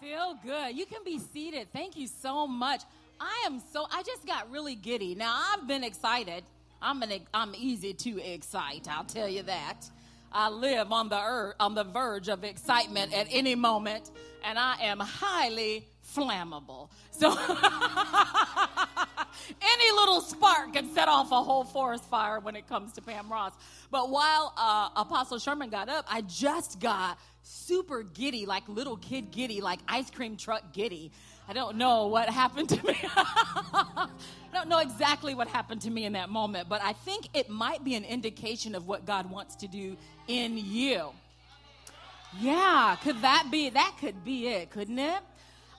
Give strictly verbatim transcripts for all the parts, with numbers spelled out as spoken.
Feel good. You can be seated. Thank you so much. I am so, I just got really giddy. Now, I've been excited. I'm an, I'm easy to excite, I'll tell you that. I live on the er, on the verge of excitement at any moment, and I am highly flammable. So any little spark can set off a whole forest fire when it comes to Pam Ross. But while uh, Apostle Sherman got up, I just got super giddy, like little kid giddy, like ice cream truck giddy. I don't know what happened to me. I don't know exactly what happened to me in that moment, but I think it might be an indication of what God wants to do in you. Yeah, could that be? That could be it, couldn't it?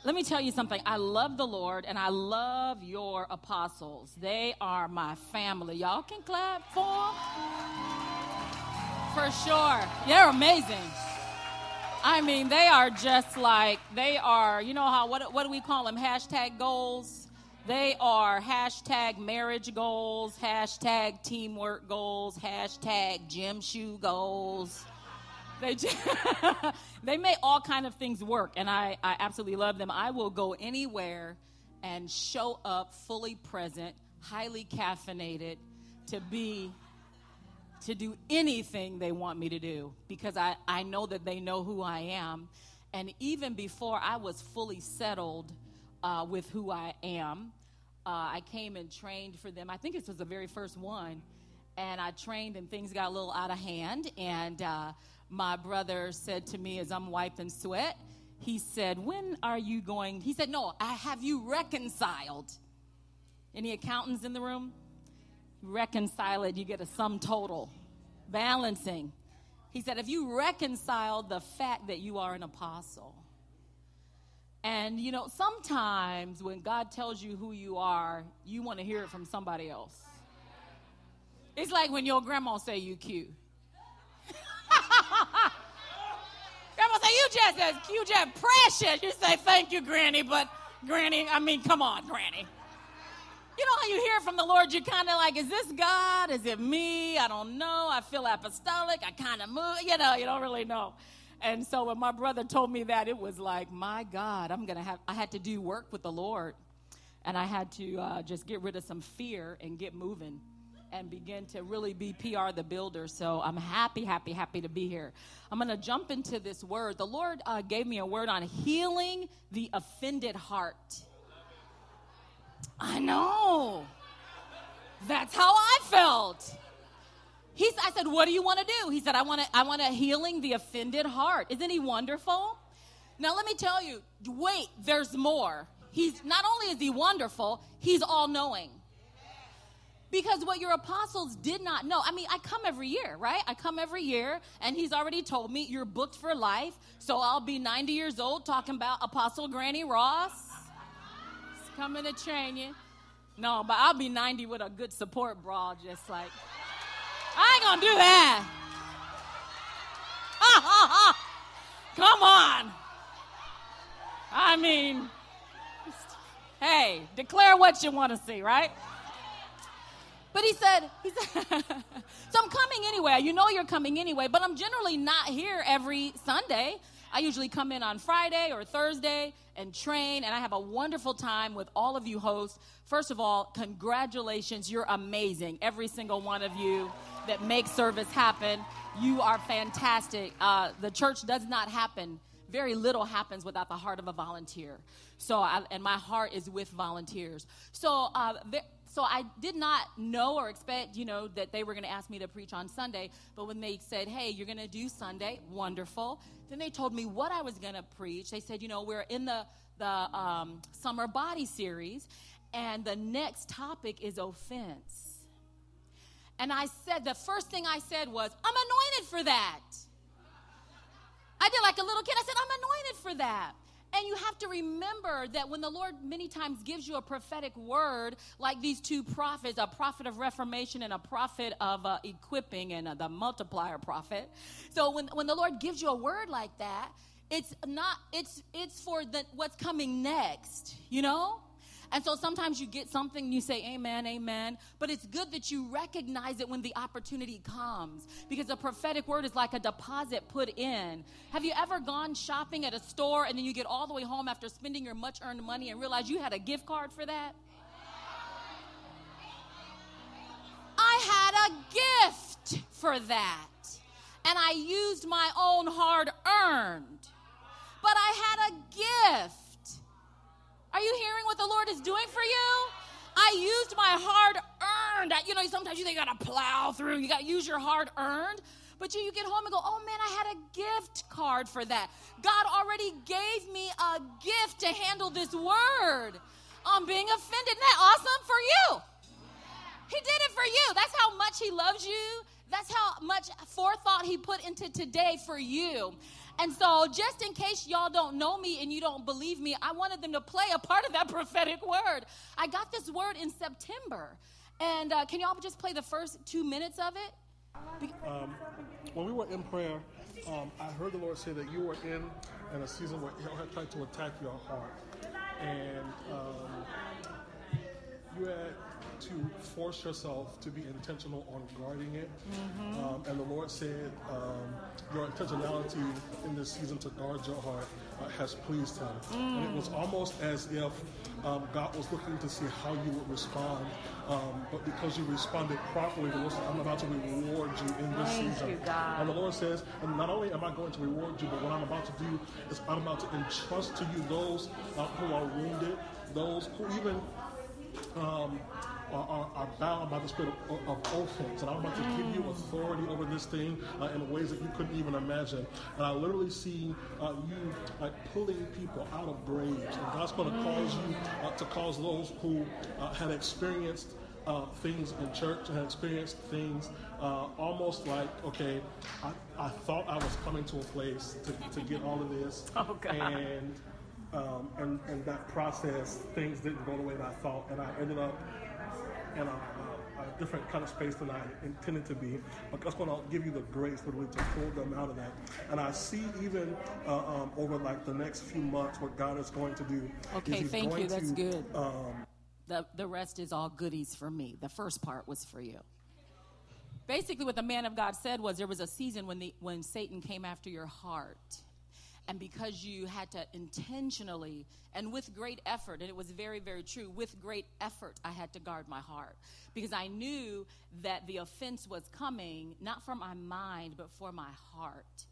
Let me tell you something. I love the Lord, and I love your apostles. They are my family. Y'all can clap for them. For sure. They're amazing. I mean, they are just like, they are, you know how, what, what do we call them? Hashtag goals. They are hashtag marriage goals, hashtag teamwork goals, hashtag gym shoe goals. They just, they make all kind of things work, and I, I absolutely love them. I will go anywhere and show up fully present, highly caffeinated, to be... to do anything they want me to do, because I, I know that they know who I am. And even before I was fully settled uh, with who I am, uh, I came and trained for them. I think this was the very first one. And I trained, and things got a little out of hand. And uh, my brother said to me as I'm wiping sweat, he said, when are you going? He said, no, I have you reconciled. Any accountants in the room? Reconcile it, you get a sum total. Balancing. He said, if you reconcile the fact that you are an apostle. And, you know, sometimes when God tells you who you are, you want to hear it from somebody else. It's like when your grandma say you cute. Grandma say you just as cute, just precious. You say, thank you, Granny, but Granny, I mean, come on, Granny. You know how you hear from the Lord, you're kind of like, is this God? Is it me? I don't know. I feel apostolic. I kind of move. You know, you don't really know. And so when my brother told me that, it was like, my God, I'm going to have, I had to do work with the Lord. And I had to uh, just get rid of some fear and get moving and begin to really be P R the builder. So I'm happy, happy, happy to be here. I'm going to jump into this word. The Lord uh, gave me a word on healing the offended heart. I know. That's how I felt. He, I said, what do you want to do? He said, I want to, I want to healing the offended heart. Isn't he wonderful? Now, let me tell you, wait, there's more. He's not only is he wonderful, he's all-knowing. Because what your apostles did not know, I mean, I come every year, right? I come every year, and he's already told me, you're booked for life, so I'll be ninety years old talking about Apostle Granny Ross. Coming to train you. No, but I'll be ninety with a good support bra, just like, I ain't gonna do that. Ha, ha, ha. Come on. I mean, hey, declare what you want to see, right? But he said, he said so I'm coming anyway. You know you're coming anyway, but I'm generally not here every Sunday. I usually come in on Friday or Thursday and train, and I have a wonderful time with all of you hosts. First of all, congratulations. You're amazing. Every single one of you that make service happen, you are fantastic. Uh, the church does not happen. Very little happens without the heart of a volunteer. So, I, and my heart is with volunteers. So, uh, there, So I did not know or expect, you know, that they were going to ask me to preach on Sunday. But when they said, hey, you're going to do Sunday, wonderful. Then they told me what I was going to preach. They said, you know, we're in the, the um, Summer Body Series, and the next topic is offense. And I said, the first thing I said was, I'm anointed for that. I did like a little kid. I said, I'm anointed for that. And you have to remember that when the Lord many times gives you a prophetic word, like these two prophets, a prophet of reformation and a prophet of uh, equipping and uh, the multiplier prophet. So when, when the Lord gives you a word like that, it's not, it's, it's for the, what's coming next, you know? And so sometimes you get something and you say, amen, amen. But it's good that you recognize it when the opportunity comes, because a prophetic word is like a deposit put in. Have you ever gone shopping at a store and then you get all the way home after spending your much-earned money and realize you had a gift card for that? I had a gift for that. And I used my own hard-earned. But I had a gift. Are you hearing what the Lord is doing for you? I used my hard-earned. You know, sometimes you think you got to plow through. You got to use your hard-earned. But you, you get home and go, oh, man, I had a gift card for that. God already gave me a gift to handle this word. I'm being offended. Isn't that awesome for you? He did it for you. That's how much he loves you. That's how much forethought he put into today for you. And so just in case y'all don't know me and you don't believe me, I wanted them to play a part of that prophetic word. I got this word in September. And uh, can y'all just play the first two minutes of it? Um, when we were in prayer, um, I heard the Lord say that you were in, in a season where he had tried to attack your heart. And um, you had to force yourself to be intentional on guarding it. Mm-hmm. Um, and the Lord said, um, your intentionality in this season to guard your heart uh, has pleased him. Mm. And it was almost as if um, God was looking to see how you would respond. Um, but because you responded properly, the Lord said, I'm about to reward you in this Thank season. You, God. And the Lord says, and not only am I going to reward you, but what I'm about to do is I'm about to entrust to you those uh, who are wounded, those who even... Um, Are, are, are bound by the spirit of, of offense, and I'm about to give you authority over this thing uh, in ways that you couldn't even imagine. And I literally see uh, you like pulling people out of graves, and God's going to cause you uh, to cause those who uh, had experienced uh, things in church and had experienced things uh, almost like, okay, I, I thought I was coming to a place to, to get all of this, oh, God. and um, and and that process, things didn't go the way that I thought, and I ended up in a, a, a different kind of space than I intended to be. But God's going to give you the grace literally to pull them out of that. And I see even uh, um, over like the next few months what God is going to do. Okay, thank you. That's to, good. Um, the, the rest is all goodies for me. The first part was for you. Basically what the man of God said was there was a season when the when Satan came after your heart. And because you had to intentionally and with great effort, and it was very, very true, with great effort, I had to guard my heart because I knew that the offense was coming, not from my mind, but for my heart.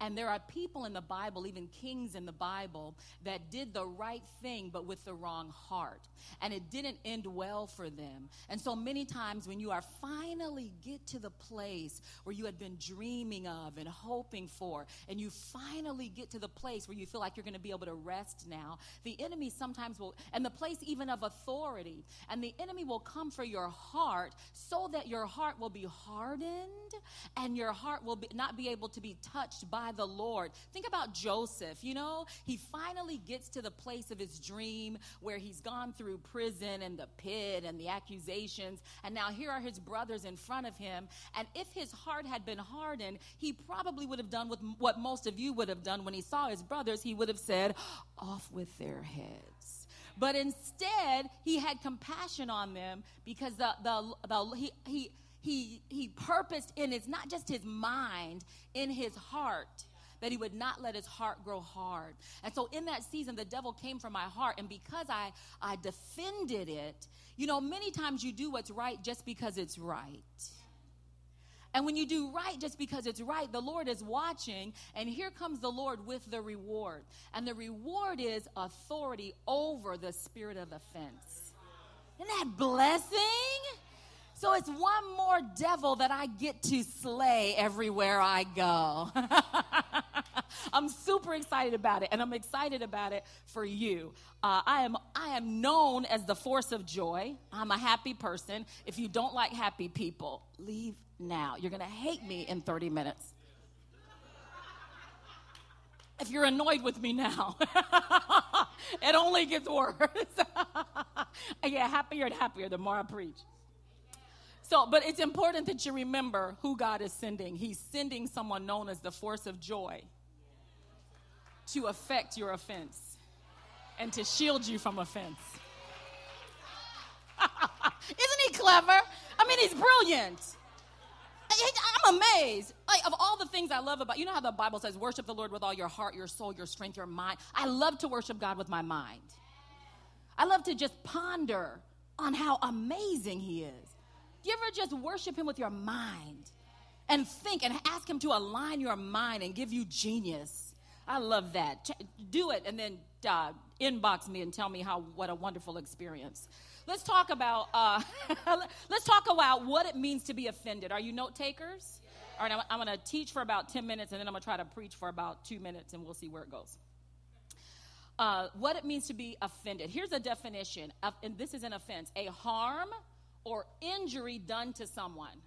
And there are people in the Bible, even kings in the Bible, that did the right thing, but with the wrong heart. And it didn't end well for them. And so many times when you are finally get to the place where you had been dreaming of and hoping for, and you finally get to the place where you feel like you're going to be able to rest now, the enemy sometimes will, and the place even of authority, and the enemy will come for your heart so that your heart will be hardened and your heart will be, not be able to be touched by the Lord. Think about Joseph, you know, he finally gets to the place of his dream where he's gone through prison and the pit and the accusations. And now here are his brothers in front of him. And if his heart had been hardened, he probably would have done with what most of you would have done when he saw his brothers. He would have said, off with their heads. But instead, he had compassion on them because the, the, the he, he, He he purposed in his, not just his mind, in his heart, that he would not let his heart grow hard. And so in that season, the devil came from my heart. And because I, I defended it, you know, many times you do what's right just because it's right. And when you do right just because it's right, the Lord is watching. And here comes the Lord with the reward. And the reward is authority over the spirit of offense. Isn't that blessing? So it's one more devil that I get to slay everywhere I go. I'm super excited about it, and I'm excited about it for you. Uh, I am I am known as the force of joy. I'm a happy person. If you don't like happy people, leave now. You're going to hate me in thirty minutes. If you're annoyed with me now, it only gets worse. I get happier and happier the more I preach. So, but it's important that you remember who God is sending. He's sending someone known as the force of joy to affect your offense and to shield you from offense. clever. I mean, he's brilliant. I'm amazed. Like, of all the things I love about, you know how the Bible says, worship the Lord with all your heart, your soul, your strength, your mind. I love to worship God with my mind. I love to just ponder on how amazing he is. You ever just worship him with your mind and think and ask him to align your mind and give you genius? I love that. Do it and then uh, inbox me and tell me how what a wonderful experience. Let's talk about uh, let's talk about what it means to be offended. Are you note takers? Yeah. All right, I'm, I'm going to teach for about ten minutes, and then I'm going to try to preach for about two minutes, and we'll see where it goes. Uh, what it means to be offended. Here's a definition of, and this is an offense: a harm or injury done to someone.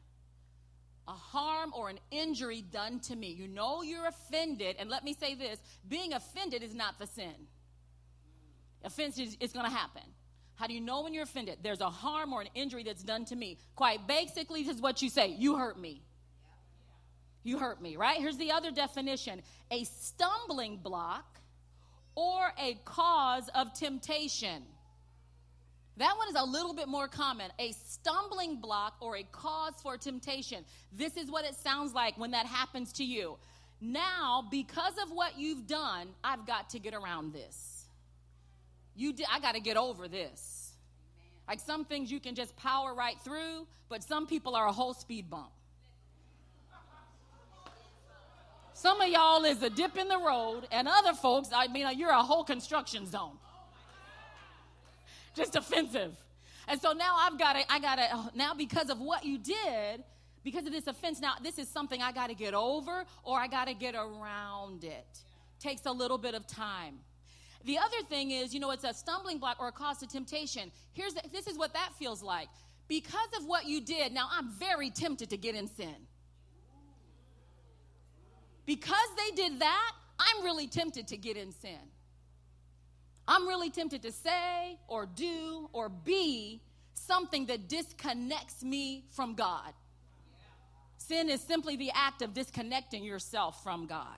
A harm or an injury done to me. You know you're offended, and let me say this: being offended is not the sin. Offense is, is going to happen. How do you know when you're offended? There's a harm or an injury that's done to me. Quite basically, this is what you say. You hurt me. You hurt me, right? Here's the other definition. A stumbling block or a cause of temptation. That one is a little bit more common. A stumbling block or a cause for temptation. This is what it sounds like when that happens to you. Now, because of what you've done, I've got to get around this. You did, I got to get over this. Like, some things you can just power right through, but some people are a whole speed bump. Some of y'all is a dip in the road, and other folks, I mean, you're a whole construction zone. Just offensive. And so now I've got to, I got to, now because of what you did, because of this offense, now this is something I got to get over, or I got to get around it. Takes a little bit of time. The other thing is, you know, it's a stumbling block or a cause to temptation. Here's the, this is what that feels like. Because of what you did, now I'm very tempted to get in sin. Because they did that, I'm really tempted to get in sin. I'm really tempted to say or do or be something that disconnects me from God. Sin is simply the act of disconnecting yourself from God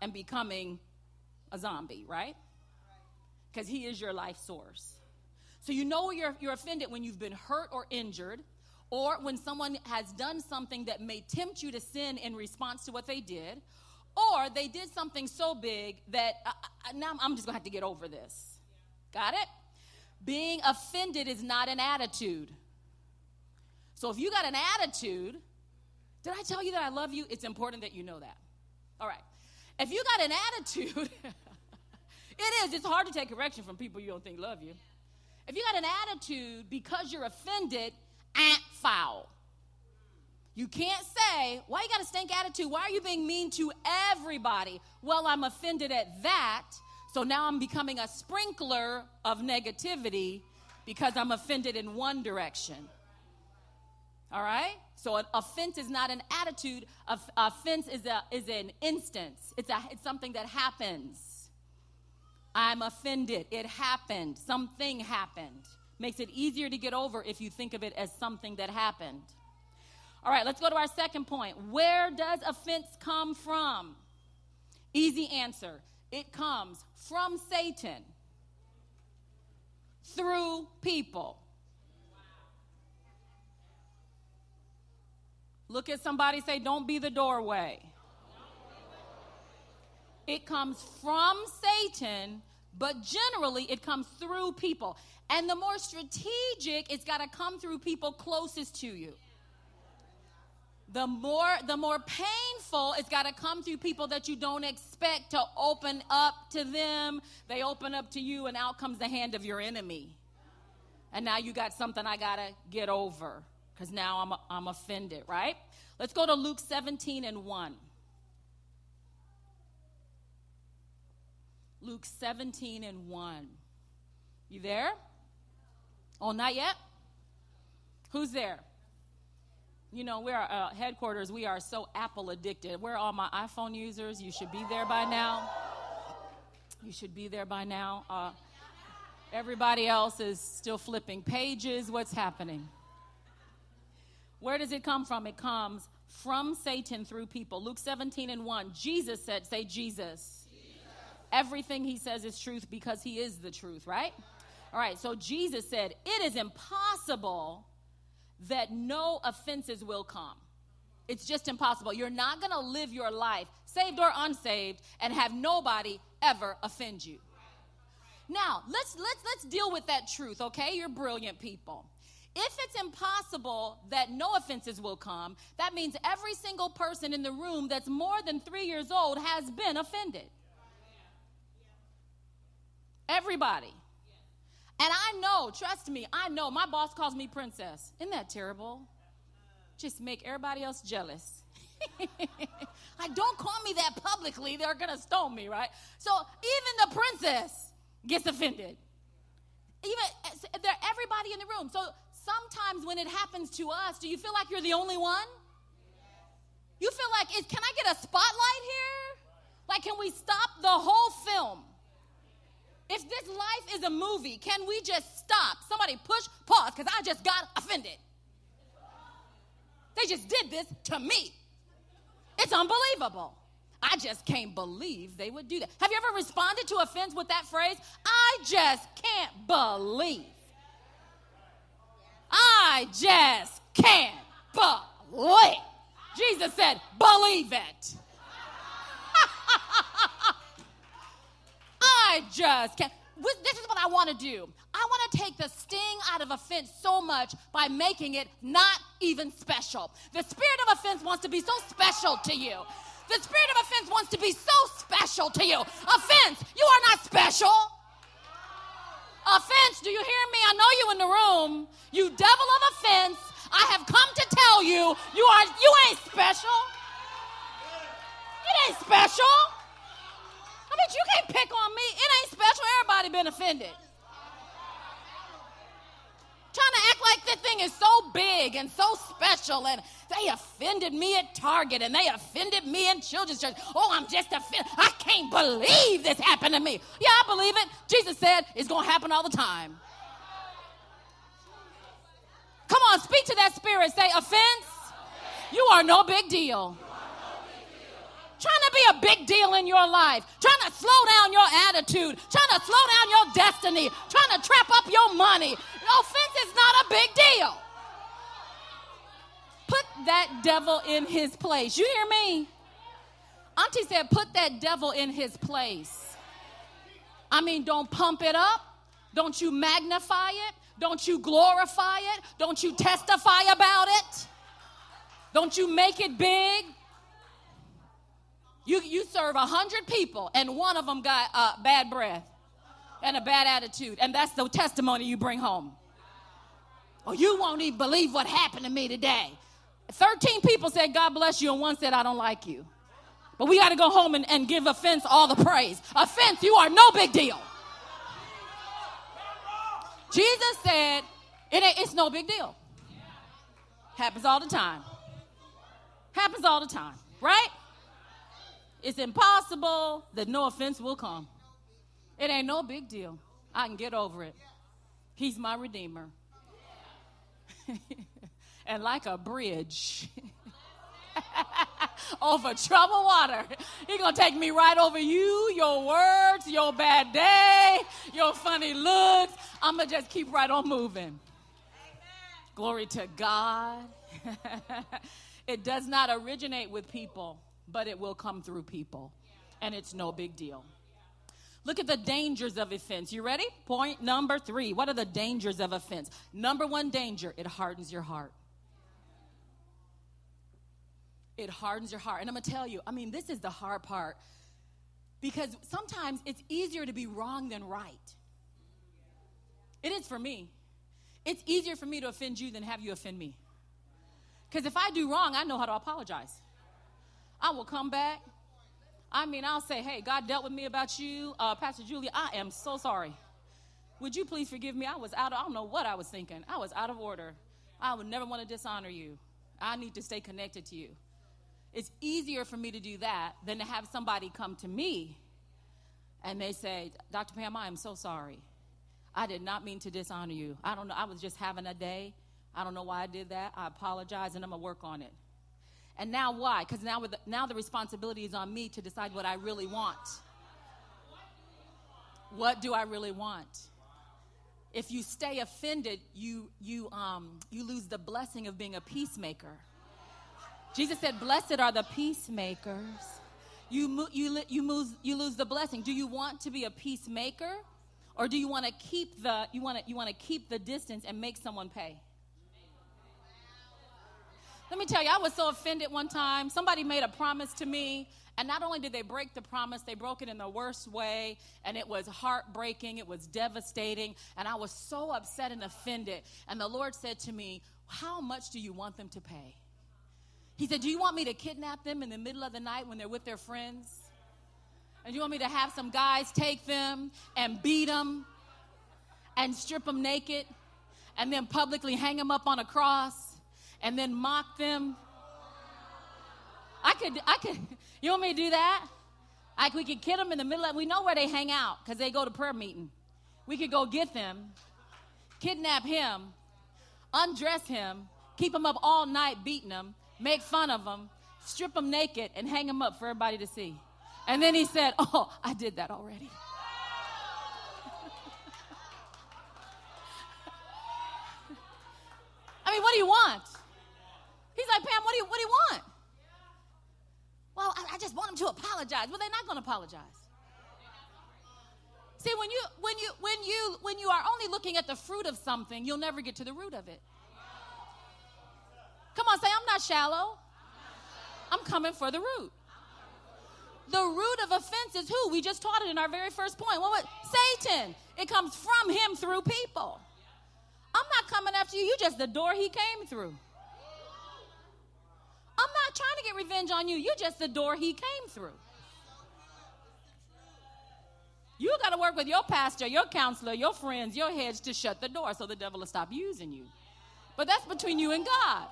and becoming a zombie, right? Because he is your life source. So you know you're, you're offended when you've been hurt or injured, or when someone has done something that may tempt you to sin in response to what they did, or they did something so big that uh, now I'm just going to have to get over this. Got it? Being offended is not an attitude. So if you got an attitude, did I tell you that I love you? It's important that you know that. All right. If you got an attitude... It is. It's hard to take correction from people you don't think love you. If you got an attitude because you're offended, eh, foul. You can't say, why you got a stink attitude? Why are you being mean to everybody? Well, I'm offended at that, so now I'm becoming a sprinkler of negativity because I'm offended in one direction. All right? So an offense is not an attitude. Offense is a is an instance. It's a it's something that happens. I'm offended. It happened. Something happened. Makes it easier to get over if you think of it as something that happened. All right, let's go to our second point. Where does offense come from? Easy answer. It comes from Satan through people. Look at somebody, say, don't be the doorway. It comes from Satan, but generally it comes through people. And the more strategic, it's got to come through people closest to you. The more, the more painful, it's got to come through people that you don't expect to open up to them. They open up to you, and out comes the hand of your enemy. And now you got something I got to get over, because now I'm, I'm offended, right? Let's go to Luke seventeen and one. Luke seventeen and one. You there? Oh, not yet? Who's there? You know, we're uh, headquarters. We are so Apple addicted. We're all my iPhone users. You should be there by now. You should be there by now. Uh, everybody else is still flipping pages. What's happening? Where does it come from? It comes from Satan through people. Luke seventeen and one. Jesus said, say Jesus. Everything he says is truth because he is the truth, right? All right, so Jesus said, it is impossible that no offenses will come. It's just impossible. You're not going to live your life, saved or unsaved, and have nobody ever offend you. Now, let's let's let's deal with that truth, okay? You're brilliant people. If it's impossible that no offenses will come, that means every single person in the room that's more than three years old has been offended. Everybody. And I know, trust me, I know, my boss calls me princess. Isn't that terrible? Just make everybody else jealous. Like, don't call me that publicly. They're going to stone me, right? So even the princess gets offended. Even they're everybody in the room. So sometimes when it happens to us, do you feel like you're the only one? You feel like, is, can I get a spotlight here? Like, can we stop the whole film? If this life is a movie, can we just stop? Somebody push pause, because I just got offended. They just did this to me. It's unbelievable. I just can't believe they would do that. Have you ever responded to offense with that phrase? I just can't believe. I just can't believe. Jesus said, believe it. I just can't. This is what I want to do. I want to take the sting out of offense so much by making it not even special. The spirit of offense wants to be so special to you. The spirit of offense wants to be so special to you. Offense, you are not special. Offense, do you hear me? I know you in the room. You devil of offense, I have come to tell you, you are you ain't special. It ain't special. I mean, you can't pick on me. It ain't special. Everybody been offended. Trying to act like this thing is so big and so special, and they offended me at Target, and they offended me in children's church. Oh, I'm just offended. I can't believe this happened to me. Yeah, I believe it. Jesus said it's going to happen all the time. Come on, speak to that spirit. Say, offense, you are no big deal. Trying to be a big deal in your life, trying to slow down your attitude, trying to slow down your destiny, trying to trap up your money. Offense is not a big deal. Put that devil in his place. You hear me? Auntie said, put that devil in his place. I mean, don't pump it up. Don't you magnify it. Don't you glorify it. Don't you testify about it. Don't you make it big. You you serve a hundred people, and one of them got a uh, bad breath and a bad attitude, and that's the testimony you bring home. Oh, you won't even believe what happened to me today. Thirteen people said, God bless you, and one said, I don't like you. But we got to go home and, and give offense all the praise. Offense, you are no big deal. Jesus said, it ain't, it's no big deal. Happens all the time. Happens all the time, right? It's impossible that no offense will come. It ain't no big deal. I can get over it. He's my redeemer. And like a bridge over troubled water, he's going to take me right over you, your words, your bad day, your funny looks. I'm going to just keep right on moving. Amen. Glory to God. It does not originate with people, but it will come through people, and it's no big deal. Look at the dangers of offense. You ready? Point number three. What are the dangers of offense? Number one danger, it hardens your heart. It hardens your heart. And I'm going to tell you, I mean, this is the hard part, because sometimes it's easier to be wrong than right. It is for me. It's easier for me to offend you than have you offend me. Because if I do wrong, I know how to apologize. I will come back. I mean, I'll say, hey, God dealt with me about you. Uh, Pastor Julia, I am so sorry. Would you please forgive me? I was out of, I don't know what I was thinking. I was out of order. I would never want to dishonor you. I need to stay connected to you. It's easier for me to do that than to have somebody come to me and they say, Doctor Pam, I am so sorry. I did not mean to dishonor you. I don't know. I was just having a day. I don't know why I did that. I apologize, and I'm going to work on it. And now why? Because now, with the, now the responsibility is on me to decide what I really want. What do I really want? If you stay offended, you you um you lose the blessing of being a peacemaker. Jesus said, "Blessed are the peacemakers." You mo- you you lose you lose the blessing. Do you want to be a peacemaker, or do you want to keep the you want to you want to keep the distance and make someone pay? Let me tell you, I was so offended one time. Somebody made a promise to me, and not only did they break the promise, they broke it in the worst way, and it was heartbreaking, it was devastating, and I was so upset and offended. And the Lord said to me, "How much do you want them to pay?" He said, "Do you want me to kidnap them in the middle of the night when they're with their friends? And you want me to have some guys take them and beat them and strip them naked and then publicly hang them up on a cross? And then mock them? I could, I could, you want me to do that? Like, we could kid them in the middle of, we know where they hang out because they go to prayer meeting. We could go get them, kidnap him, undress him, keep him up all night beating him, make fun of him, strip him naked, and hang him up for everybody to see." And then he said, "Oh, I did that already." I mean, what do you want? He's like, "Pam, what do you what do you want?" "Well, I, I just want them to apologize." Well, they're not going to apologize. See, when you when you when you when you are only looking at the fruit of something, you'll never get to the root of it. Come on, say, "I'm not shallow. I'm coming for the root." The root of offense is who? We just taught it in our very first point. What? what? Satan. It comes from him through people. I'm not coming after you. You just the door he came through. I'm not trying to get revenge on you. You're just the door he came through. You got to work with your pastor, your counselor, your friends, your heads to shut the door so the devil will stop using you. But that's between you and God.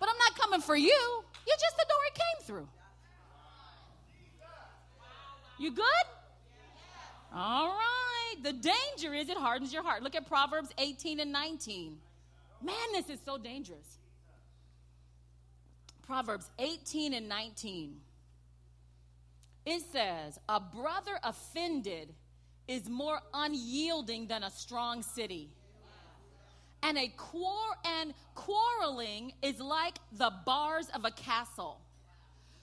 But I'm not coming for you. You're just the door he came through. You good? All right. The danger is it hardens your heart. Look at Proverbs eighteen and nineteen. Man, this is so dangerous. Proverbs eighteen and nineteen. It says, "A brother offended is more unyielding than a strong city, and a quar- and quarreling is like the bars of a castle.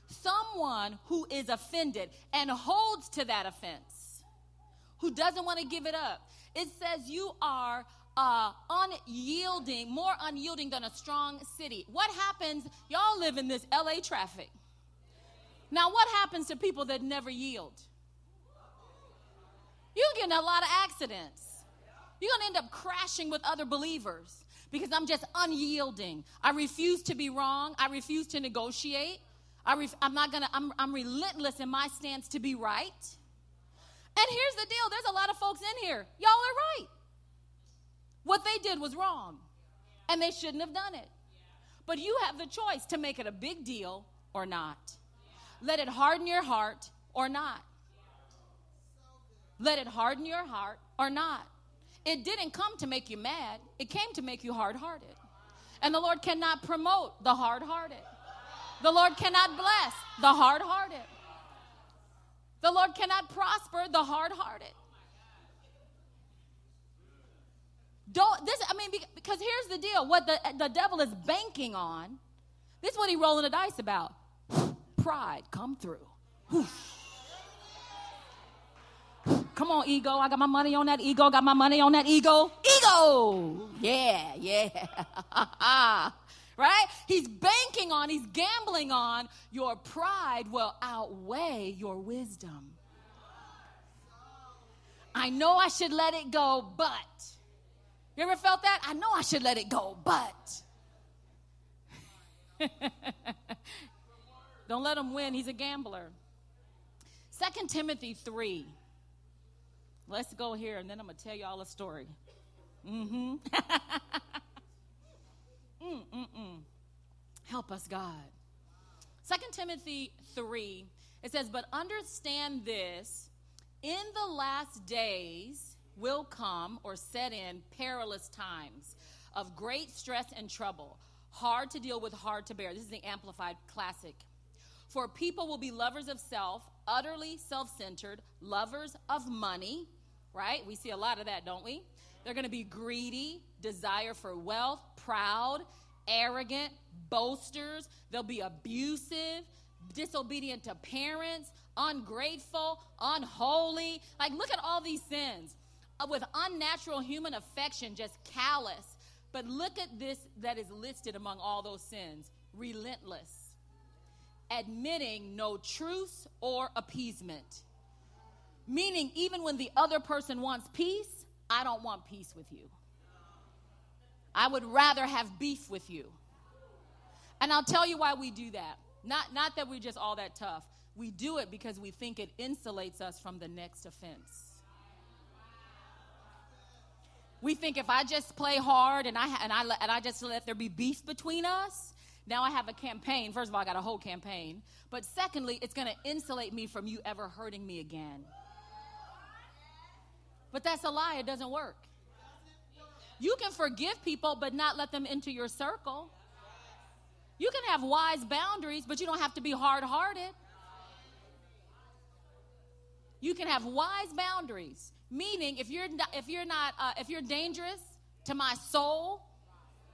Someone who is offended and holds to that offense, who doesn't want to give it up." It says you are Uh, unyielding, more unyielding than a strong city. What happens? Y'all live in this L A traffic. Now, what happens to people that never yield? You're getting a lot of accidents. You're going to end up crashing with other believers because I'm just unyielding. I refuse to be wrong. I refuse to negotiate. I ref- I'm not going to, I'm, I'm relentless in my stance to be right. And here's the deal. There's a lot of folks in here. Y'all are right. What they did was wrong, and they shouldn't have done it. But you have the choice to make it a big deal or not. Let it harden your heart or not. Let it harden your heart or not. It didn't come to make you mad. It came to make you hard-hearted. And the Lord cannot promote the hard-hearted. The Lord cannot bless the hard-hearted. The Lord cannot prosper the hard-hearted. Don't, this, I mean, because here's the deal. What the, the devil is banking on, this is what he's rolling the dice about. Pride, come through. Come on, ego. I got my money on that ego. Got my money on that ego. Ego. Yeah, yeah. Right? He's banking on, he's gambling on your pride will outweigh your wisdom. I know I should let it go, but... You ever felt that? I know I should let it go, but. Don't let him win. He's a gambler. Second Timothy three. Let's go here, and then I'm going to tell you all a story. Mm-hmm. Mm-mm-mm. Help us, God. Second Timothy three, it says, "But understand this, in the last days will come or set in perilous times of great stress and trouble, hard to deal with, hard to bear." This is the Amplified Classic. "For people will be lovers of self, utterly self-centered, lovers of money," right? We see a lot of that, don't we? They're going to be greedy, desire for wealth, proud, arrogant, boasters. They'll be abusive, disobedient to parents, ungrateful, unholy. Like, look at all these sins. With unnatural human affection, just callous. But look at this that is listed among all those sins. Relentless. Admitting no truce or appeasement. Meaning, even when the other person wants peace, I don't want peace with you. I would rather have beef with you. And I'll tell you why we do that. Not, not that we're just all that tough. We do it because we think it insulates us from the next offense. We think if I just play hard and I and I and I just let there be beef between us, now I have a campaign. First of all, I got a whole campaign. But secondly, it's going to insulate me from you ever hurting me again. But that's a lie. It doesn't work. You can forgive people, but not let them into your circle. You can have wise boundaries, but you don't have to be hard-hearted. You can have wise boundaries. Meaning, if you're not, if you're not, uh, if you're dangerous to my soul,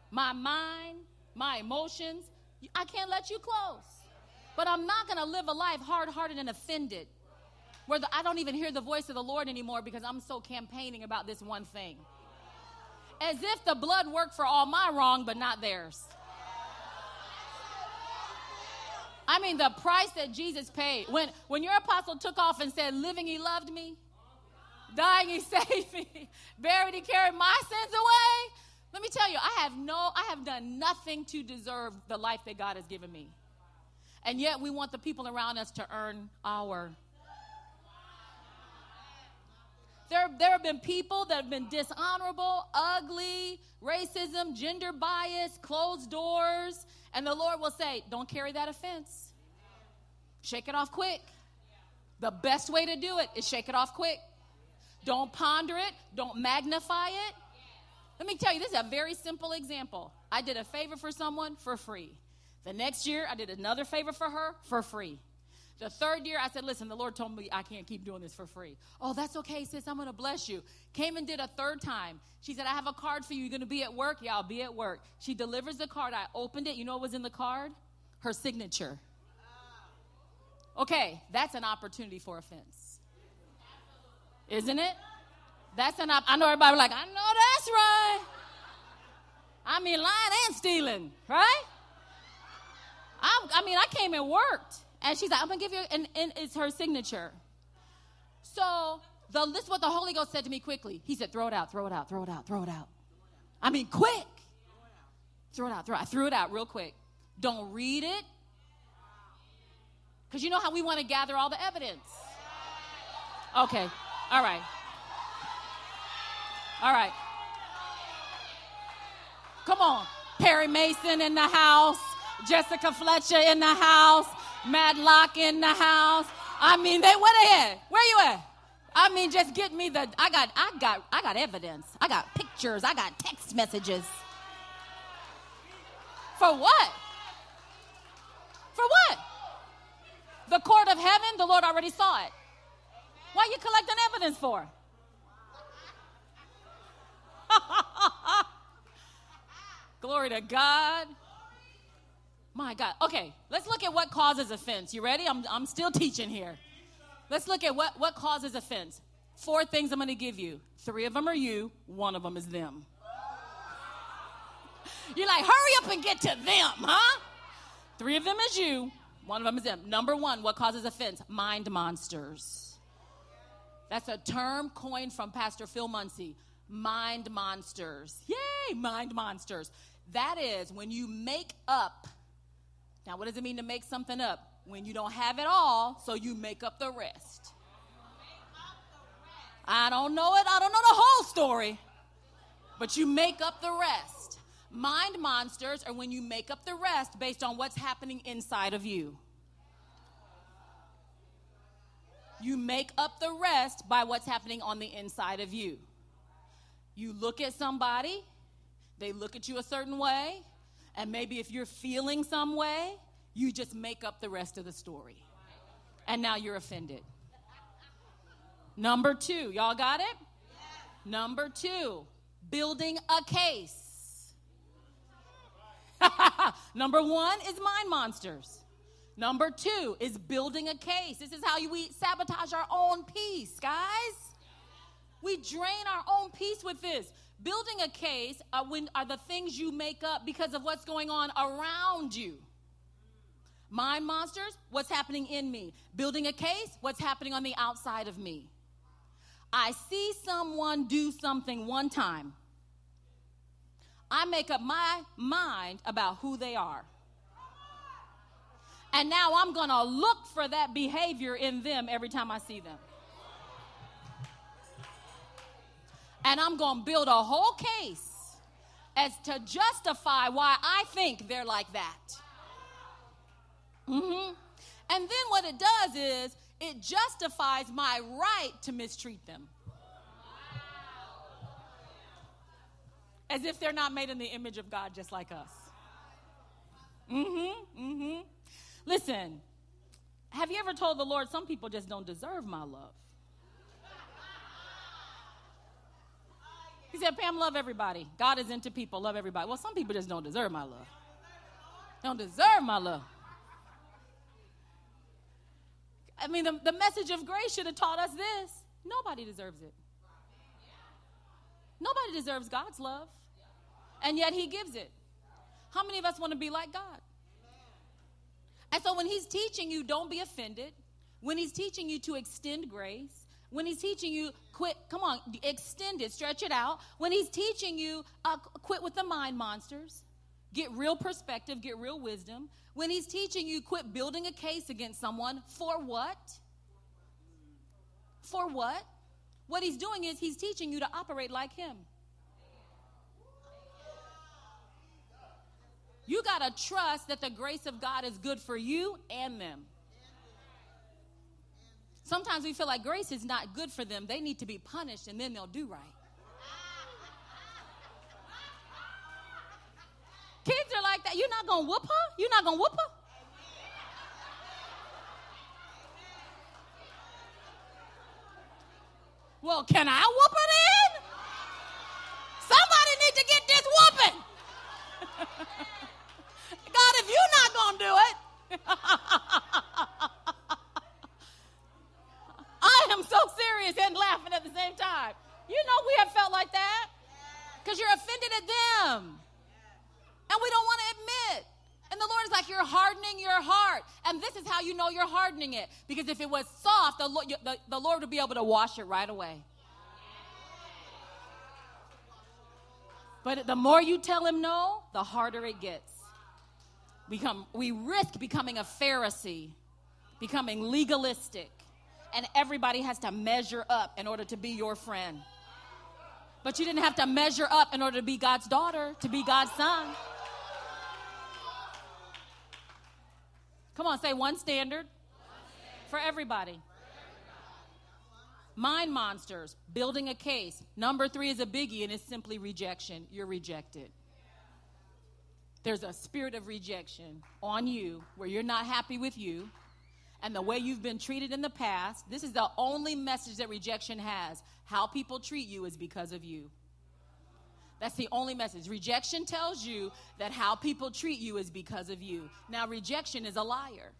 my mind, my emotions, I can't let you close. But I'm not going to live a life hard-hearted and offended, where the, I don't even hear the voice of the Lord anymore because I'm so campaigning about this one thing. As if the blood worked for all my wrong, but not theirs. I mean, the price that Jesus paid. When when your apostle took off and said, living he loved me, dying he saved me, buried he carried my sins away. Let me tell you, I have no, I have done nothing to deserve the life that God has given me. And yet we want the people around us to earn our. There, there have been people that have been dishonorable, ugly, racism, gender bias, closed doors. And the Lord will say, don't carry that offense. Shake it off quick. The best way to do it is shake it off quick. Don't ponder it. Don't magnify it. Let me tell you, this is a very simple example. I did a favor for someone for free. The next year, I did another favor for her for free. The third year, I said, listen, the Lord told me I can't keep doing this for free. Oh, that's okay, sis. I'm going to bless you. Came and did a third time. She said, I have a card for you. You're going to be at work? Yeah, I'll be at work. She delivers the card. I opened it. You know what was in the card? Her signature. Okay, that's an opportunity for offense. Isn't it? That's an op- I know everybody was like, I know that's right. I mean, lying and stealing, right? I, I mean, I came and worked. And she's like, I'm going to give you, and, and it's her signature. So the, this is what the Holy Ghost said to me quickly. He said, throw it out, throw it out, throw it out, throw it out. I mean, quick. Throw it out, throw it out. I threw it out real quick. Don't read it. Because you know how we want to gather all the evidence. Okay. All right. All right. Come on. Perry Mason in the house. Jessica Fletcher in the house. Madlock in the house. I mean, they what they at? Where you at? I mean, just get me the I got I got I got evidence. I got pictures. I got text messages. For what? For what? The court of heaven, the Lord already saw it. Why are you collecting evidence for? Glory to God. My God. Okay, let's look at what causes offense. You ready? I'm I'm still teaching here. Let's look at what, what causes offense. Four things I'm going to give you. Three of them are you. One of them is them. You're like, hurry up and get to them, huh? Three of them is you. One of them is them. Number one, what causes offense? Mind monsters. That's a term coined from Pastor Phil Munsey. Mind monsters. Yay, mind monsters. That is when you make up. Now, what does it mean to make something up? When you don't have it all, so you make up the rest. I don't know it. I don't know the whole story. But you make up the rest. Mind monsters are when you make up the rest based on what's happening inside of you. You make up the rest by what's happening on the inside of you. You look at somebody, they look at you a certain way, and maybe if you're feeling some way, you just make up the rest of the story. And now you're offended. Number two, y'all got it? Number two, building a case. Number one is mind monsters. Number two is building a case. This is how we sabotage our own peace, guys. We drain our own peace with this. Building a case are, when, are the things you make up because of what's going on around you. Mind monsters, what's happening in me. Building a case, what's happening on the outside of me. I see someone do something one time. I make up my mind about who they are. And now I'm going to look for that behavior in them every time I see them. And I'm going to build a whole case as to justify why I think they're like that. Mm-hmm. And then what it does is it justifies my right to mistreat them. As if they're not made in the image of God just like us. Mm-hmm, mm-hmm. Listen, have you ever told the Lord, some people just don't deserve my love? He said, Pam, love everybody. God is into people. Love everybody. Well, some people just don't deserve my love. Don't deserve my love. I mean, the, the message of grace should have taught us this. Nobody deserves it. Nobody deserves God's love. And yet he gives it. How many of us want to be like God? And so when he's teaching you, don't be offended. When he's teaching you to extend grace, when he's teaching you, quit, come on, extend it, stretch it out. When he's teaching you, uh, quit with the mind monsters. Get real perspective, get real wisdom. When he's teaching you, quit building a case against someone. For what? For what? What he's doing is he's teaching you to operate like him. You got to trust that the grace of God is good for you and them. Sometimes we feel like grace is not good for them. They need to be punished, and then they'll do right. Kids are like that. You're not going to whoop her? You're not going to whoop her? Well, can I whoop her then? Somebody need to get this whooping. God, if you're not going to do it, I am so serious and laughing at the same time. You know we have felt like that because you're offended at them. And we don't want to admit. And the Lord is like, you're hardening your heart. And this is how you know you're hardening it. Because if it was soft, the Lord, the, the Lord would be able to wash it right away. But the more you tell him no, the harder it gets. We, come, we risk becoming a Pharisee, becoming legalistic. And everybody has to measure up in order to be your friend. But you didn't have to measure up in order to be God's daughter, to be God's son. Come on, say one standard, one standard. For everybody. For everybody. Mind monsters, building a case. Number three is a biggie, and it's simply rejection. You're rejected. There's a spirit of rejection on you where you're not happy with you and the way you've been treated in the past. This is the only message that rejection has. How people treat you is because of you. That's the only message. Rejection tells you that how people treat you is because of you. Now, rejection is a liar.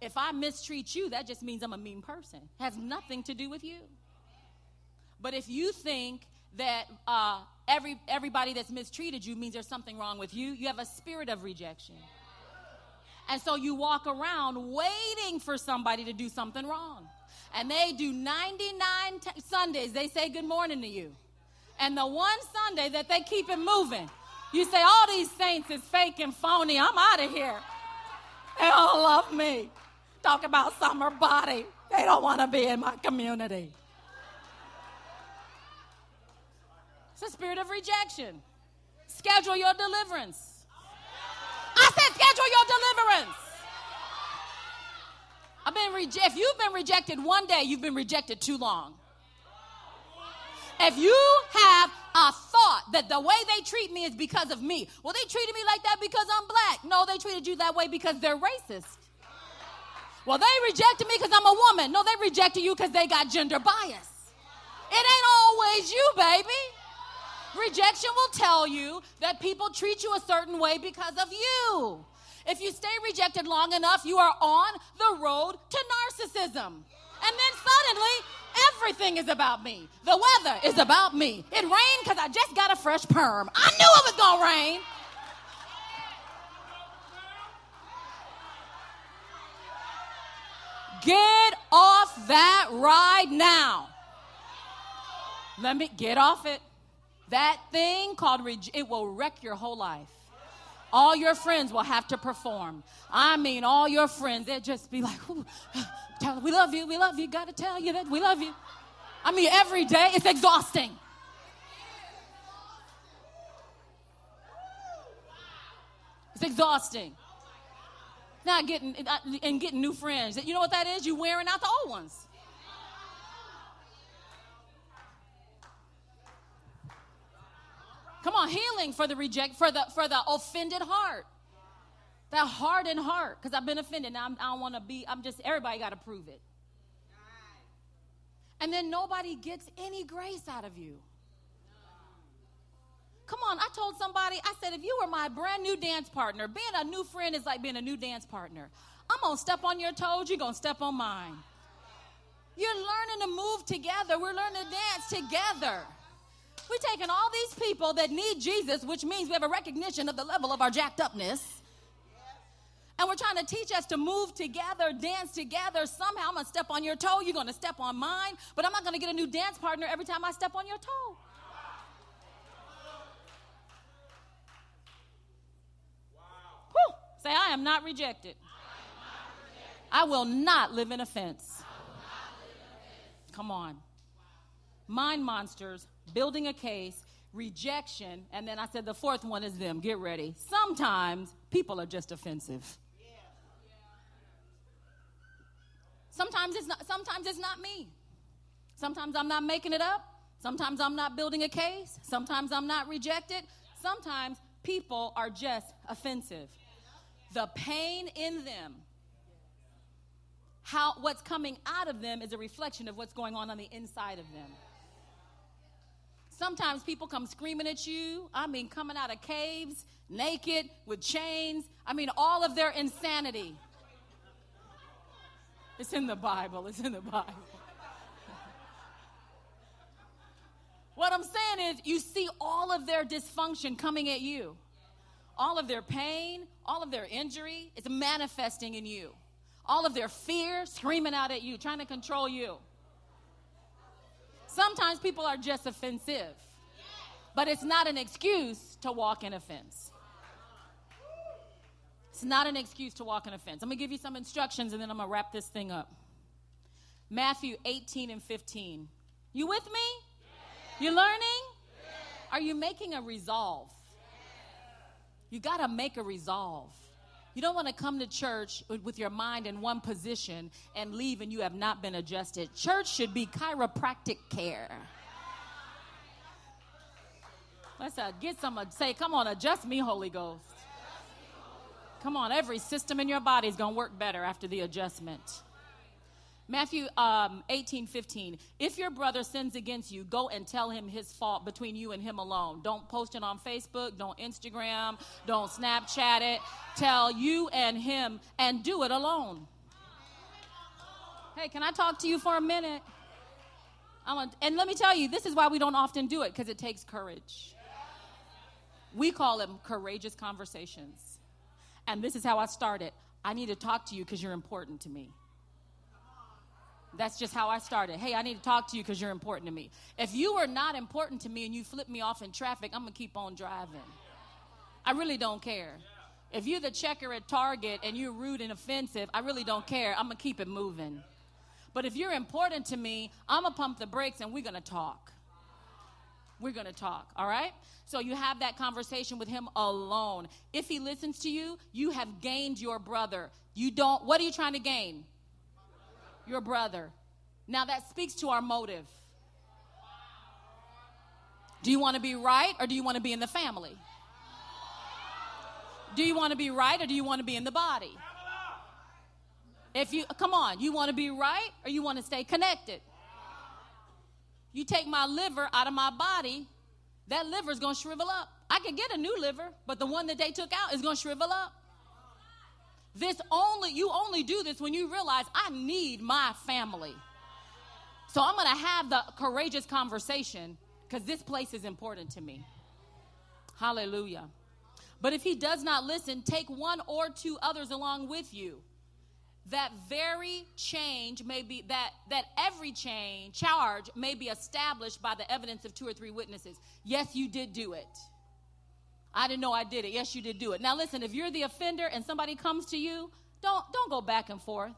If I mistreat you, that just means I'm a mean person. It has nothing to do with you. But if you think that uh, every everybody that's mistreated you means there's something wrong with you, you have a spirit of rejection. And so you walk around waiting for somebody to do something wrong. And they do ninety-nine t- Sundays. They say good morning to you. And the one Sunday that they keep it moving, you say, all these saints is fake and phony. I'm out of here. They don't love me. Talk about summer body. They don't want to be in my community. It's a spirit of rejection. Schedule your deliverance. I said schedule your deliverance. I've been reje- if you've been rejected one day, you've been rejected too long. If you have a thought that the way they treat me is because of me, well, they treated me like that because I'm black. No, they treated you that way because they're racist. Well, they rejected me because I'm a woman. No, they rejected you because they got gender bias. It ain't always you, baby. Rejection will tell you that people treat you a certain way because of you. If you stay rejected long enough, you are on the road to narcissism. And then suddenly, everything is about me. The weather is about me. It rained because I just got a fresh perm. I knew it was going to rain. Get off that ride now. Let me get off it. That thing called, reg- it will wreck your whole life. All your friends will have to perform. I mean, all your friends, they'll just be like, tell, we love you, we love you, got to tell you that we love you. I mean, every day, it's exhausting. It's exhausting. Not getting, and getting new friends. You know what that is? You're wearing out the old ones. Come on, healing for the reject, for the for the offended heart, that hardened heart. Because I've been offended, now I'm, I don't want to be. I'm just everybody got to prove it, and then nobody gets any grace out of you. Come on, I told somebody. I said, if you were my brand new dance partner, being a new friend is like being a new dance partner. I'm gonna step on your toes. You're gonna step on mine. You're learning to move together. We're learning to dance together. We're taking all these people that need Jesus, which means we have a recognition of the level of our jacked upness. And we're trying to teach us to move together, dance together. Somehow I'm going to step on your toe. You're going to step on mine. But I'm not going to get a new dance partner every time I step on your toe. Wow. Whew. Say, I am not rejected. I am not rejected. I will not live in offense. I will not live in offense. Come on. Mind monsters. Building a case, rejection, and then I said the fourth one is them. Get ready. Sometimes people are just offensive. Yeah. Yeah. Sometimes it's not. Sometimes it's not me. Sometimes I'm not making it up. Sometimes I'm not building a case. Sometimes I'm not rejected. Sometimes people are just offensive. The pain in them, how what's coming out of them is a reflection of what's going on on the inside of them. Sometimes people come screaming at you. I mean, coming out of caves, naked, with chains. I mean, all of their insanity. It's in the Bible. It's in the Bible. What I'm saying is you see all of their dysfunction coming at you. All of their pain, all of their injury, it's manifesting in you. All of their fear screaming out at you, trying to control you. Sometimes people are just offensive, but it's not an excuse to walk in offense. It's not an excuse to walk in offense. I'm going to give you some instructions, and then I'm going to wrap this thing up. Matthew eighteen and fifteen. You with me? Yeah. You learning? Yeah. Are you making a resolve? Yeah. You got to make a resolve. You don't want to come to church with your mind in one position and leave and you have not been adjusted. Church should be chiropractic care. Let's uh, get some, uh, say, come on, adjust me, Holy Ghost. Come on, every system in your body is going to work better after the adjustment. Matthew um, eighteen fifteen. If your brother sins against you, go and tell him his fault between you and him alone. Don't post it on Facebook. Don't Instagram. Don't Snapchat it. Tell you and him, and do it alone. Hey, can I talk to you for a minute? I'm a, and let me tell you, this is why we don't often do it, because it takes courage. We call them courageous conversations. And this is how I started. I need to talk to you because you're important to me. That's just how I started. Hey, I need to talk to you because you're important to me. If you are not important to me and you flip me off in traffic, I'm going to keep on driving. I really don't care. If you're the checker at Target and you're rude and offensive, I really don't care. I'm going to keep it moving. But if you're important to me, I'm going to pump the brakes and we're going to talk. We're going to talk, all right? So you have that conversation with him alone. If he listens to you, you have gained your brother. You don't, what are you trying to gain? Your brother. Now that speaks to our motive. Do you want to be right or do you want to be in the family? Do you want to be right or do you want to be in the body? If you, come on, you want to be right or you want to stay connected? You take my liver out of my body, that liver is going to shrivel up. I could get a new liver, but the one that they took out is going to shrivel up. This only, you only do this when you realize I need my family. So I'm going to have the courageous conversation because this place is important to me. Hallelujah. But if he does not listen, take one or two others along with you. That very change may be, that, that every change, charge may be established by the evidence of two or three witnesses. Yes, you did do it. I didn't know I did it. Yes, you did do it. Now listen, if you're the offender and somebody comes to you, don't, don't go back and forth.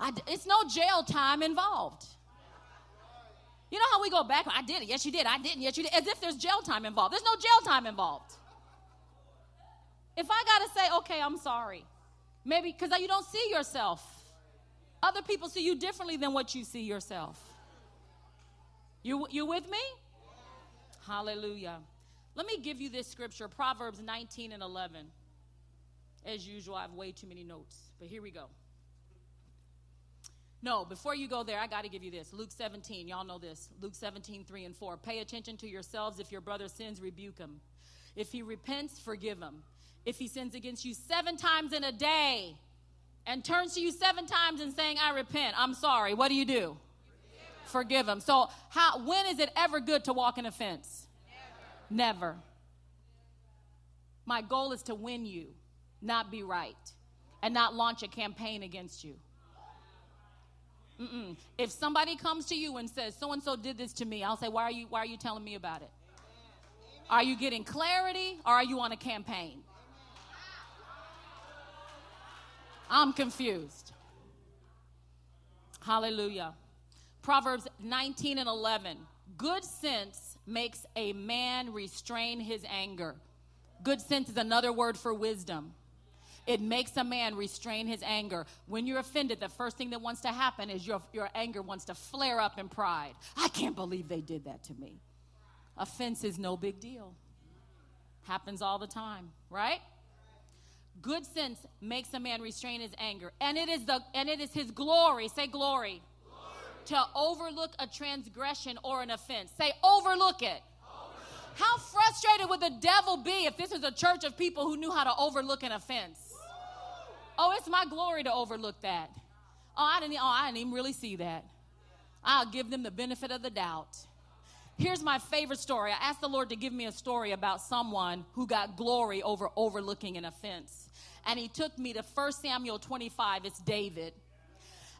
I, it's no jail time involved. You know how we go back? I did it. Yes, you did. I didn't. Yes, you did. As if there's jail time involved. There's no jail time involved. If I got to say, okay, I'm sorry. Maybe because you don't see yourself. Other people see you differently than what you see yourself. You, you with me? Hallelujah. Let me give you this scripture, Proverbs nineteen and eleven. As usual, I have way too many notes, but here we go. No, before you go there, I got to give you this. Luke seventeen, y'all know this. Luke seventeen, three and four. Pay attention to yourselves. If your brother sins, rebuke him. If he repents, forgive him. If he sins against you seven times in a day and turns to you seven times and saying, I repent, I'm sorry, what do you do? Forgive him. Forgive him. So how? When is it ever good to walk in offense? Never. Never. My goal is to win you, not be right, and not launch a campaign against you. Mm-mm. If somebody comes to you and says, so-and-so did this to me, I'll say, why are you, why are you telling me about it? Amen. Are you getting clarity or are you on a campaign? Amen. I'm confused. Hallelujah. Proverbs nineteen and eleven. Good sense makes a man restrain his anger. Good sense is another word for wisdom. It makes a man restrain his anger. When you're offended, the first thing that wants to happen is your, your anger wants to flare up in pride. I can't believe they did that to me. Offense is no big deal. Happens all the time, right? Good sense makes a man restrain his anger. And it is the and it is his glory, say glory, glory. To overlook a transgression or an offense. Say overlook it. Overlook. How frustrated would the devil be if this is a church of people who knew how to overlook an offense? Oh, it's my glory to overlook that. Oh, I didn't, oh, I didn't even really see that. I'll give them the benefit of the doubt. Here's my favorite story. I asked the Lord to give me a story about someone who got glory over overlooking an offense. And he took me to First Samuel twenty-five. It's David.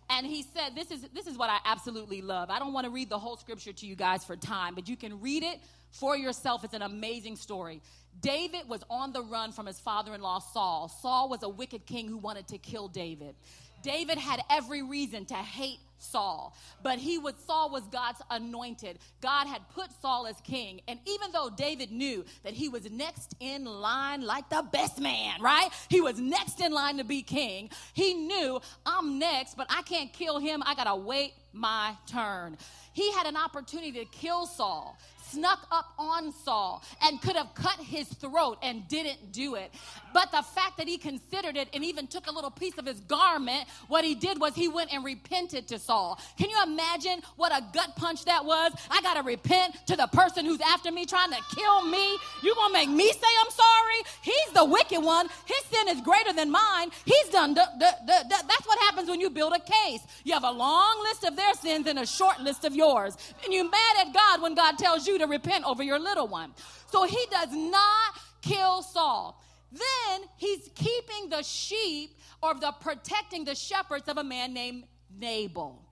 And he said, this is, this is what I absolutely love. I don't want to read the whole scripture to you guys for time, but you can read it for yourself. It's an amazing story. David was on the run from his father-in-law, Saul. Saul was a wicked king who wanted to kill David. David had every reason to hate Saul, but he was, Saul was God's anointed. God had put Saul as king, and even though David knew that he was next in line like the best man, right? He was next in line to be king. He knew, I'm next, but I can't kill him. I got to wait my turn. He had an opportunity to kill Saul, snuck up on Saul, and could have cut his throat and didn't do it. But the fact that he considered it and even took a little piece of his garment, what he did was he went and repented to Saul. Can you imagine what a gut punch that was? I got to repent to the person who's after me trying to kill me. You're going to make me say I'm sorry? He's the wicked one. His sin is greater than mine. He's done. D- d- d- d- that's what happens when you build a case. You have a long list of their sins and a short list of yours. And you're mad at God when God tells you to repent over your little one. So he does not kill Saul. Then he's keeping the sheep or the protecting the shepherds of a man named Nabal.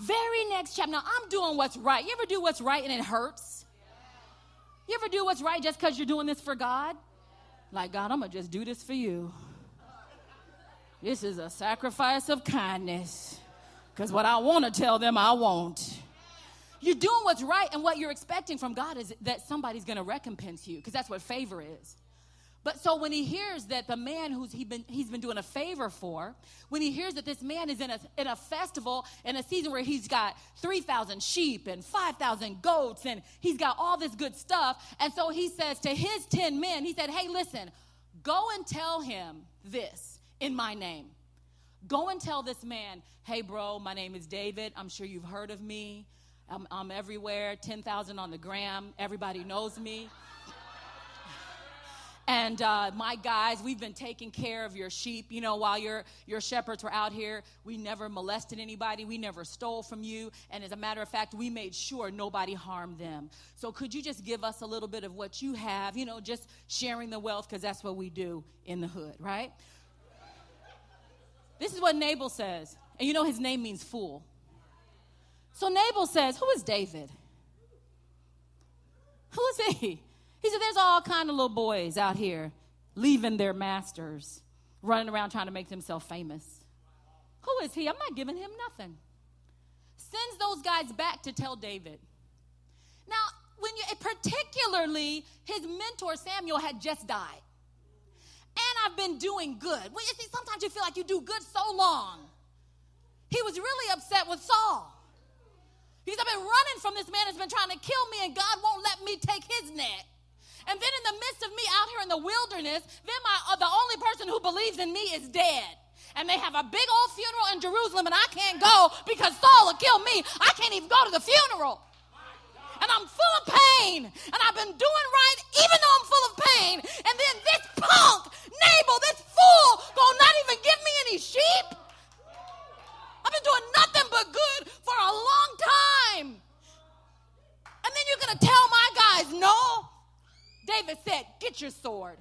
Very next chapter. Now I'm doing what's right. You ever do what's right and it hurts? You ever do what's right just because you're doing this for God? Like, God, I'm going to just do this for you. This is a sacrifice of kindness because what I want to tell them, I won't. You're doing what's right, and what you're expecting from God is that somebody's going to recompense you, because that's what favor is. But so when he hears that the man who's he been, he's been doing a favor for, when he hears that this man is in a, in a festival, in a season where he's got three thousand sheep and five thousand goats, and he's got all this good stuff, and so he says to his ten men, he said, hey, listen, go and tell him this in my name. Go and tell this man, hey, bro, my name is David. I'm sure you've heard of me. I'm, I'm everywhere, ten thousand on the gram. Everybody knows me. And uh, my guys, we've been taking care of your sheep. You know, while your your shepherds were out here, we never molested anybody. We never stole from you. And as a matter of fact, we made sure nobody harmed them. So could you just give us a little bit of what you have? You know, just sharing the wealth, because that's what we do in the hood, right? This is what Nabal says. And you know his name means fool. So Nabal says, who is David? Who is he? He said, there's all kind of little boys out here leaving their masters, running around trying to make themselves famous. Who is he? I'm not giving him nothing. Sends those guys back to tell David. Now, when you, particularly his mentor Samuel had just died. And I've been doing good. Well, you see, sometimes you feel like you do good so long. He was really upset with Saul. He said, I've been running from this man that's been trying to kill me, and God won't let me take his neck. And then in the midst of me out here in the wilderness, then my, uh, the only person who believes in me is dead. And they have a big old funeral in Jerusalem, and I can't go because Saul will kill me. I can't even go to the funeral. And I'm full of pain, and I've been doing right even though I'm full of pain. And then this punk, Nabal, this fool, gonna not even give me any sheep? I've been doing nothing but good for a long time. And then you're gonna tell my guys no? David said, get your sword.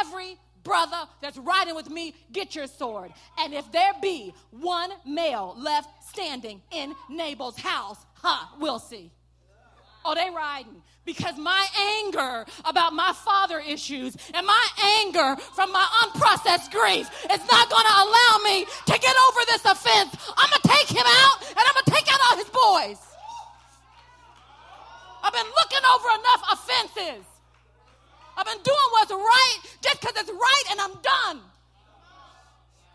Every brother that's riding with me, get your sword. And if there be one male left standing in Nabal's house, ha, we'll see. Oh, they riding. Because my anger about my father issues and my anger from my unprocessed grief is not going to allow me to get over this offense. I'm going to take him out, and I'm going to take out all his boys. I've been looking over enough offenses. I've been doing what's right just because it's right, and I'm done.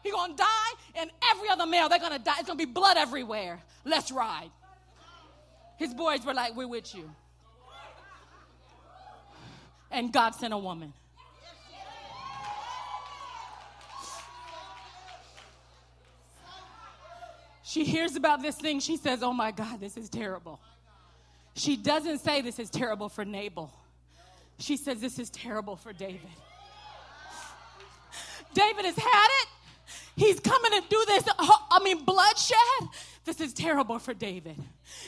He's going to die, and every other male, they're going to die. It's going to be blood everywhere. Let's ride. His boys were like, we're with you. And God sent a woman. She hears about this thing. She says, oh, my God, this is terrible. She doesn't say this is terrible for Nabal. She says, this is terrible for David. David has had it. He's coming to do this, I mean, bloodshed. This is terrible for David.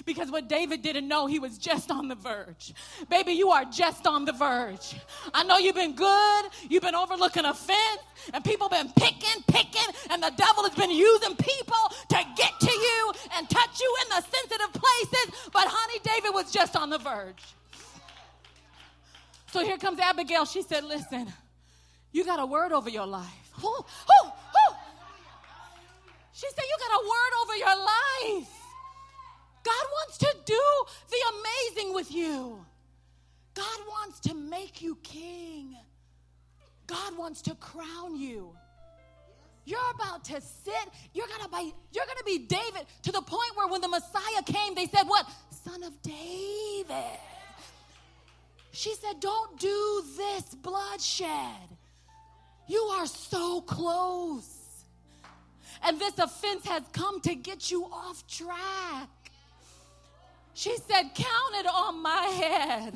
Because what David didn't know, he was just on the verge. Baby, you are just on the verge. I know you've been good. You've been overlooking offense. And people have been picking, picking. And the devil has been using people to get to you and touch you in the sensitive places. But, honey, David was just on the verge. So here comes Abigail. She said, listen, you got a word over your life. Ooh, ooh, ooh. She said, you got a word over your life. God wants to do the amazing with you. God wants to make you king. God wants to crown you. You're about to sit. You're gonna be, you're gonna be David, to the point where when the Messiah came, they said, what? Son of David. She said, don't do this bloodshed. You are so close. And this offense has come to get you off track. She said, count it on my head.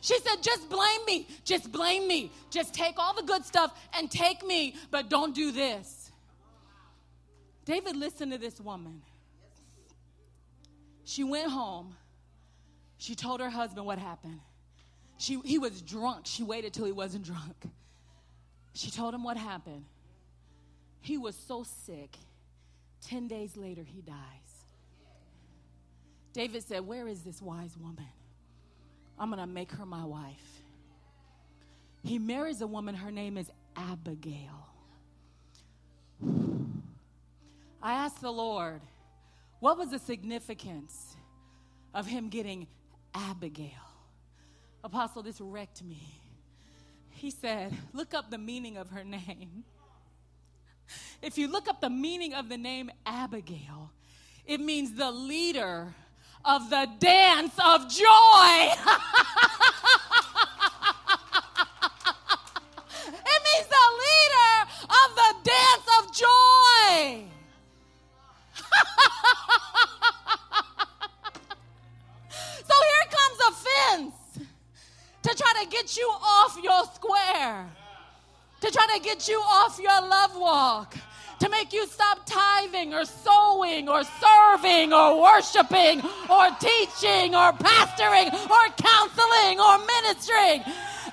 She said, just blame me. Just blame me. Just take all the good stuff and take me, but don't do this. David listened to this woman. She went home. She told her husband what happened. She, he was drunk. She waited till he wasn't drunk. She told him what happened. He was so sick. Ten days later, he dies. David said, where is this wise woman? I'm going to make her my wife. He marries a woman. Her name is Abigail. I asked the Lord, what was the significance of him getting Abigail? Apostle, this wrecked me. He said, look up the meaning of her name. If you look up the meaning of the name Abigail, it means the leader of the dance of joy. It means the leader of the dance of joy. get you off your square, to try to get you off your love walk, to make you stop tithing or sowing or serving or worshiping or teaching or pastoring or counseling or ministering.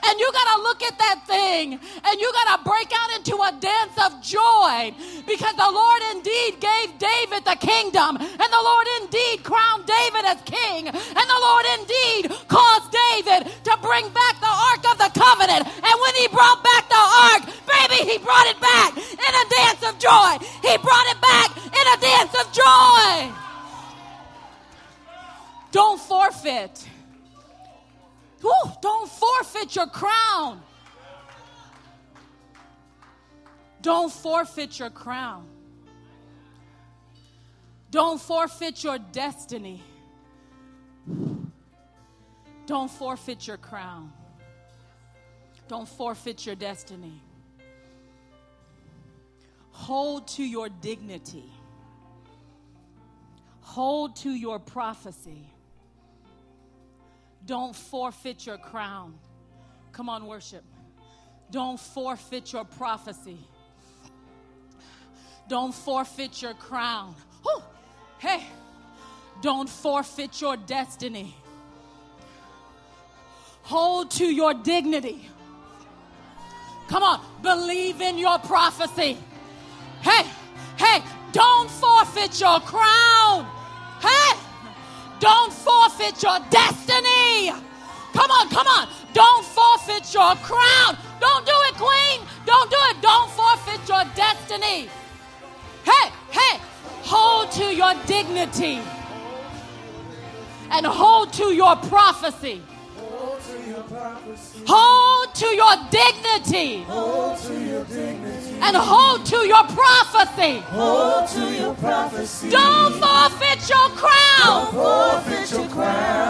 And you got to look at that thing and you got to break out into a dance of joy, because the Lord indeed gave David the kingdom, and the Lord indeed crowned David as king, and the Lord indeed caused David to bring back the Ark of the Covenant. And when he brought back the Ark, baby, he brought it back in a dance of joy. He brought it back in a dance of joy. Don't forfeit. Woo, don't forfeit your crown. Don't forfeit your crown. Don't forfeit your destiny. Don't forfeit your crown. Don't forfeit your destiny. Hold to your dignity. Hold to your prophecy. Don't forfeit your crown. Come on, worship. Don't forfeit your prophecy. Don't forfeit your crown. Woo! Hey, don't forfeit your destiny. Hold to your dignity. Come on, believe in your prophecy. Hey, hey, don't forfeit your crown. Hey! Don't forfeit your destiny. Come on, come on. Don't forfeit your crown. Don't do it, queen. Don't do it. Don't forfeit your destiny. Hey, hey, hold to your dignity and hold to your prophecy. Hold to your prophecy. Hold to your dignity. Hold to your dignity. And hold to your prophecy. Hold to your prophecy. Don't forfeit your crown. Don't forfeit your crown.